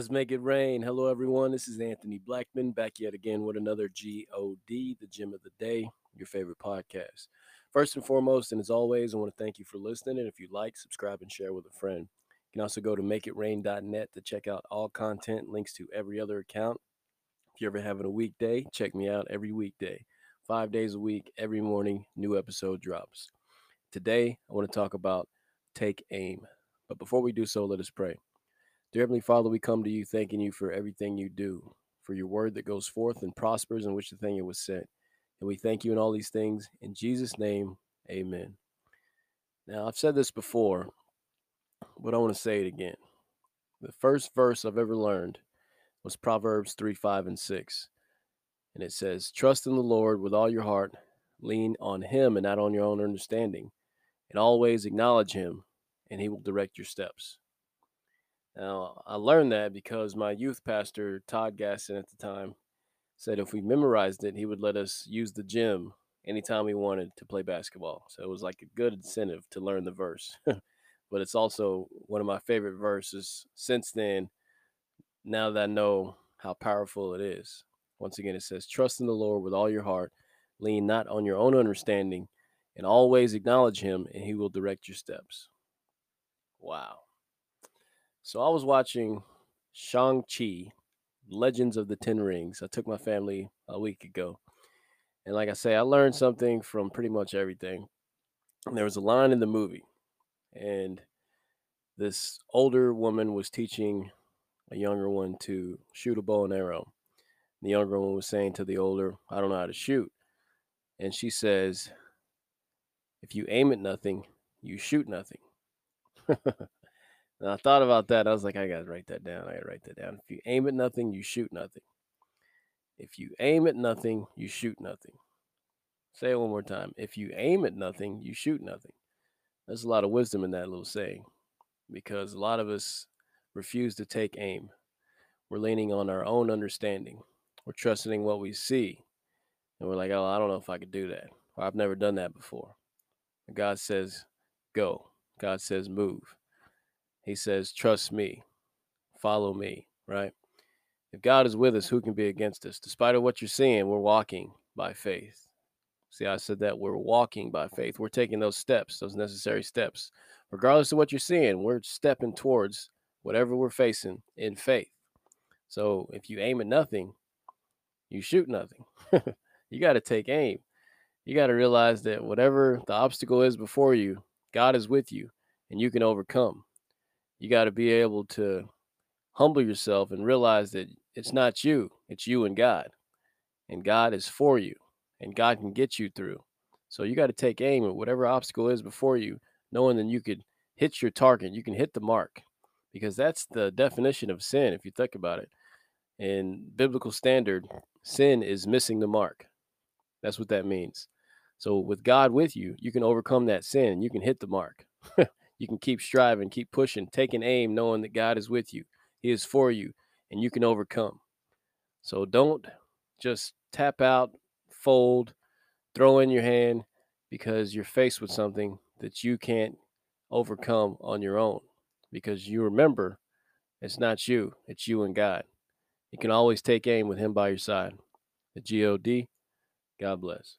Let's make it rain. Hello, everyone. This is Anthony Blackman back yet again with another GOD, the Gem of the Day, your favorite podcast. First and foremost, and as always, I want to thank you for listening. And if you like, subscribe and share with a friend. You can also go to makeitrain.net to check out all content, links to every other account. If you're ever having a weekday, check me out every weekday. 5 days a week, every morning, new episode drops. Today, I want to talk about Take Aim. But before we do so, let us pray. Dear Heavenly Father, we come to you thanking you for everything you do, for your word that goes forth and prospers in which the thing it was sent. And we thank you in all these things. In Jesus' name, amen. Now, I've said this before, but I want to say it again. The first verse I've ever learned was Proverbs 3, 5, and 6. And it says, trust in the Lord with all your heart, lean on him and not on your own understanding, and always acknowledge him, and he will direct your steps. Now, I learned that because my youth pastor, Todd Gasson at the time, said if we memorized it, he would let us use the gym anytime we wanted to play basketball. So it was like a good incentive to learn the verse. But it's also one of my favorite verses since then, now that I know how powerful it is. Once again, it says, trust in the Lord with all your heart, lean not on your own understanding, and always acknowledge him, and he will direct your steps. Wow. So I was watching Shang-Chi, Legends of the Ten Rings. I took my family a week ago. And like I say, I learned something from pretty much everything. And there was a line in the movie. And this older woman was teaching a younger one to shoot a bow and arrow. And the younger one was saying to the older, I don't know how to shoot. And she says, if you aim at nothing, you shoot nothing. And I thought about that. I was like, I got to write that down. If you aim at nothing, you shoot nothing. If you aim at nothing, you shoot nothing. Say it one more time. If you aim at nothing, you shoot nothing. There's a lot of wisdom in that little saying because a lot of us refuse to take aim. We're leaning on our own understanding. We're trusting what we see. And we're like, oh, I don't know if I could do that. Or I've never done that before. And God says, go. God says, move. He says, trust me, follow me, right? If God is with us, who can be against us? Despite of what you're seeing, we're walking by faith. See, I said that we're walking by faith. We're taking those steps, those necessary steps. Regardless of what you're seeing, we're stepping towards whatever we're facing in faith. So if you aim at nothing, you shoot nothing. You got to take aim. You got to realize that whatever the obstacle is before you, God is with you and you can overcome. You got to be able to humble yourself and realize that it's not you. It's you and God. And God is for you. And God can get you through. So you got to take aim at whatever obstacle is before you, knowing that you could hit your target. You can hit the mark. Because that's the definition of sin, if you think about it. In biblical standard, sin is missing the mark. That's what that means. So with God with you, you can overcome that sin. You can hit the mark. You can keep striving, keep pushing, taking aim, knowing that God is with you. He is for you, and you can overcome. So don't just tap out, fold, throw in your hand because you're faced with something that you can't overcome on your own. Because you remember, it's not you. It's you and God. You can always take aim with him by your side. The G-O-D. God bless.